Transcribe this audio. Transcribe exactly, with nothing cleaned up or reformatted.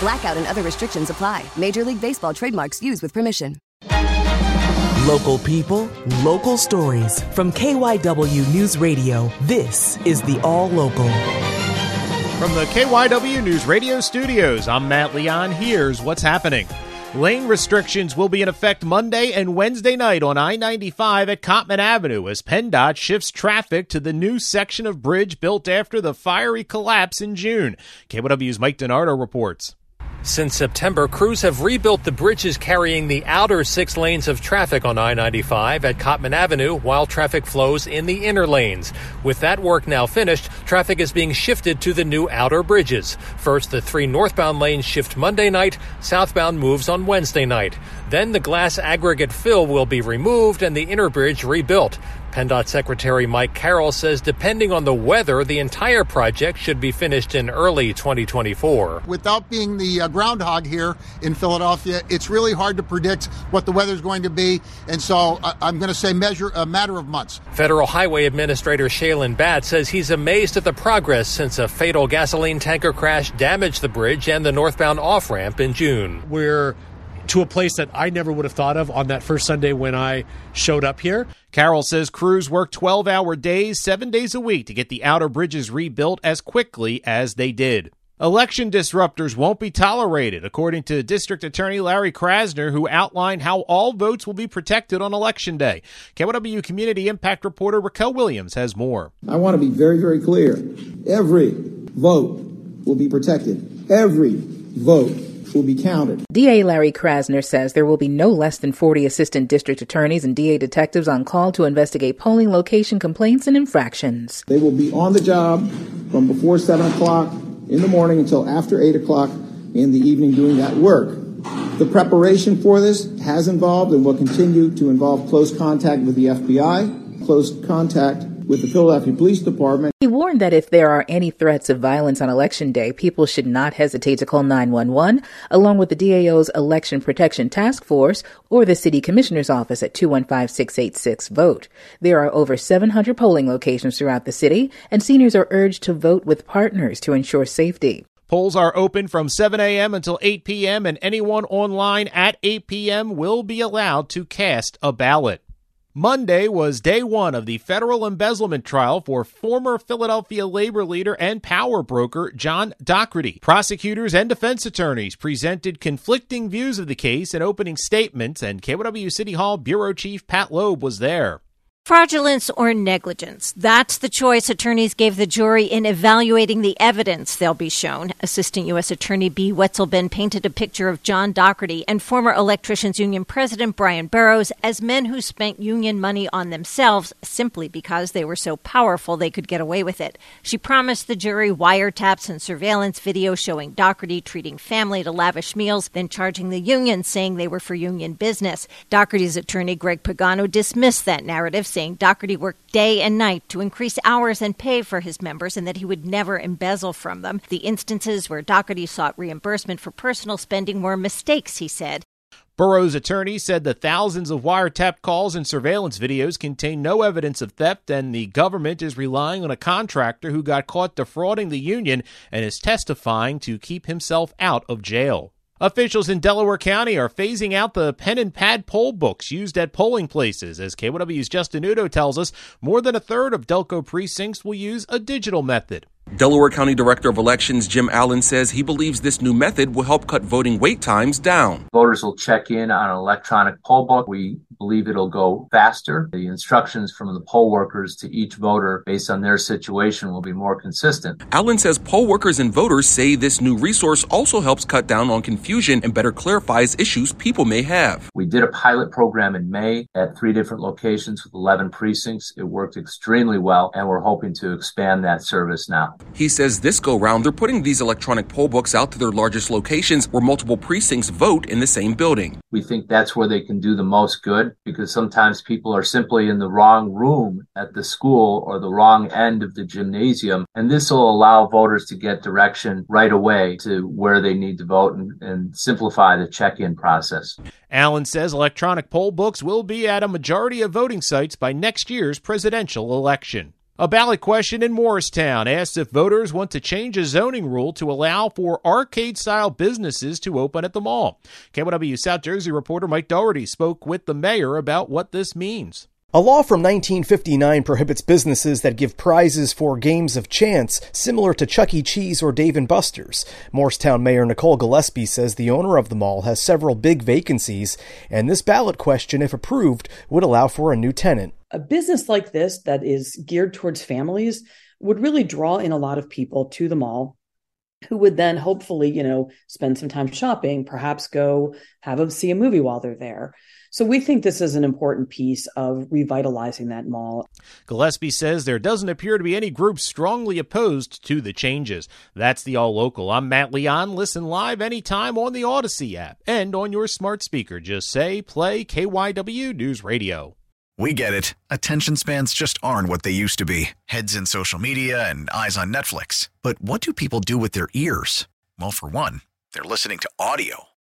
Blackout and other restrictions apply. Major League Baseball trademarks used with permission. Local people, local stories. From K Y W News Radio, this is the All Local. From the K Y W News Radio studios, I'm Matt Leon. Here's what's happening. Lane restrictions will be in effect Monday and Wednesday night on I ninety-five at Cottman Avenue as PennDOT shifts traffic to the new section of bridge built after the fiery collapse in June. K Y W's Mike DiNardo reports. Since September, crews have rebuilt the bridges carrying the outer six lanes of traffic on I ninety-five at Cottman Avenue while traffic flows in the inner lanes. With that work now finished, traffic is being shifted to the new outer bridges. First, the three northbound lanes shift Monday night, southbound moves on Wednesday night. Then the glass aggregate fill will be removed and the inner bridge rebuilt. PennDOT Secretary Mike Carroll says depending on the weather, the entire project should be finished in early twenty twenty-four. Without being the uh, groundhog here in Philadelphia, it's really hard to predict what the weather's going to be, and so uh, I'm going to say measure a matter of months. Federal Highway Administrator Shailen Batt says he's amazed at the progress since a fatal gasoline tanker crash damaged the bridge and the northbound off-ramp in June. We're to a place that I never would have thought of on that first Sunday when I showed up here. Carroll says crews work twelve-hour days, seven days a week to get the outer bridges rebuilt as quickly as they did. Election disruptors won't be tolerated, according to District Attorney Larry Krasner, who outlined how all votes will be protected on Election Day. K Y W Community Impact reporter Raquel Williams has more. I want to be very, very clear. Every vote will be protected. Every vote will be counted. D A Larry Krasner says there will be no less than forty assistant district attorneys and D A detectives on call to investigate polling location complaints and infractions. They will be on the job from before seven o'clock in the morning until after eight o'clock in the evening doing that work. The preparation for this has involved and will continue to involve close contact with the F B I, close contact with the Philadelphia Police Department. He warned that if there are any threats of violence on Election Day, people should not hesitate to call nine one one, along with the D A O's Election Protection Task Force or the City Commissioner's Office at two one five, six eight six, VOTE. There are over seven hundred polling locations throughout the city, and seniors are urged to vote with partners to ensure safety. Polls are open from seven a.m. until eight p.m., and anyone online at eight p.m. will be allowed to cast a ballot. Monday was day one of the federal embezzlement trial for former Philadelphia labor leader and power broker John Dougherty. Prosecutors and defense attorneys presented conflicting views of the case in opening statements, and K Y W City Hall Bureau Chief Pat Loeb was there. Fraudulence or negligence. That's the choice attorneys gave the jury in evaluating the evidence they'll be shown. Assistant U S Attorney Bea Wetzelben painted a picture of John Dougherty and former Electricians Union President Brian Burroughs as men who spent union money on themselves simply because they were so powerful they could get away with it. She promised the jury wiretaps and surveillance video showing Dougherty treating family to lavish meals, then charging the union, saying they were for union business. Dougherty's attorney Greg Pagano dismissed that narrative, saying Dougherty worked day and night to increase hours and pay for his members and that he would never embezzle from them. The instances where Dougherty sought reimbursement for personal spending were mistakes, he said. Burroughs' attorney said the thousands of wiretap calls and surveillance videos contain no evidence of theft, and the government is relying on a contractor who got caught defrauding the union and is testifying to keep himself out of jail. Officials in Delaware County are phasing out the pen and pad poll books used at polling places. As K Y W's Justin Udo tells us, more than a third of Delco precincts will use a digital method. Delaware County Director of Elections Jim Allen says he believes this new method will help cut voting wait times down. Voters will check in on an electronic poll book. We believe it'll go faster. The instructions from the poll workers to each voter based on their situation will be more consistent. Allen says poll workers and voters say this new resource also helps cut down on confusion and better clarifies issues people may have. We did a pilot program in May at three different locations with eleven precincts. It worked extremely well, and we're hoping to expand that service now. He says this go-round, they're putting these electronic poll books out to their largest locations where multiple precincts vote in the same building. We think that's where they can do the most good, because sometimes people are simply in the wrong room at the school or the wrong end of the gymnasium, and this will allow voters to get direction right away to where they need to vote and, and simplify the check-in process. Allen says electronic poll books will be at a majority of voting sites by next year's presidential election. A ballot question in Moorestown asks if voters want to change a zoning rule to allow for arcade-style businesses to open at the mall. K Y W South Jersey reporter Mike Dougherty spoke with the mayor about what this means. A law from nineteen fifty-nine prohibits businesses that give prizes for games of chance, similar to Chuck E. Cheese or Dave and Buster's. Morristown Mayor Nicole Gillespie says the owner of the mall has several big vacancies, and this ballot question, if approved, would allow for a new tenant. A business like this that is geared towards families would really draw in a lot of people to the mall who would then hopefully, you know, spend some time shopping, perhaps go have them see a movie while they're there. So we think this is an important piece of revitalizing that mall. Gillespie says there doesn't appear to be any groups strongly opposed to the changes. That's the All Local. I'm Matt Leon. Listen live anytime on the Audacy app and on your smart speaker. Just say play K Y W News Radio. We get it. Attention spans just aren't what they used to be. Heads in social media and eyes on Netflix. But what do people do with their ears? Well, for one, they're listening to audio.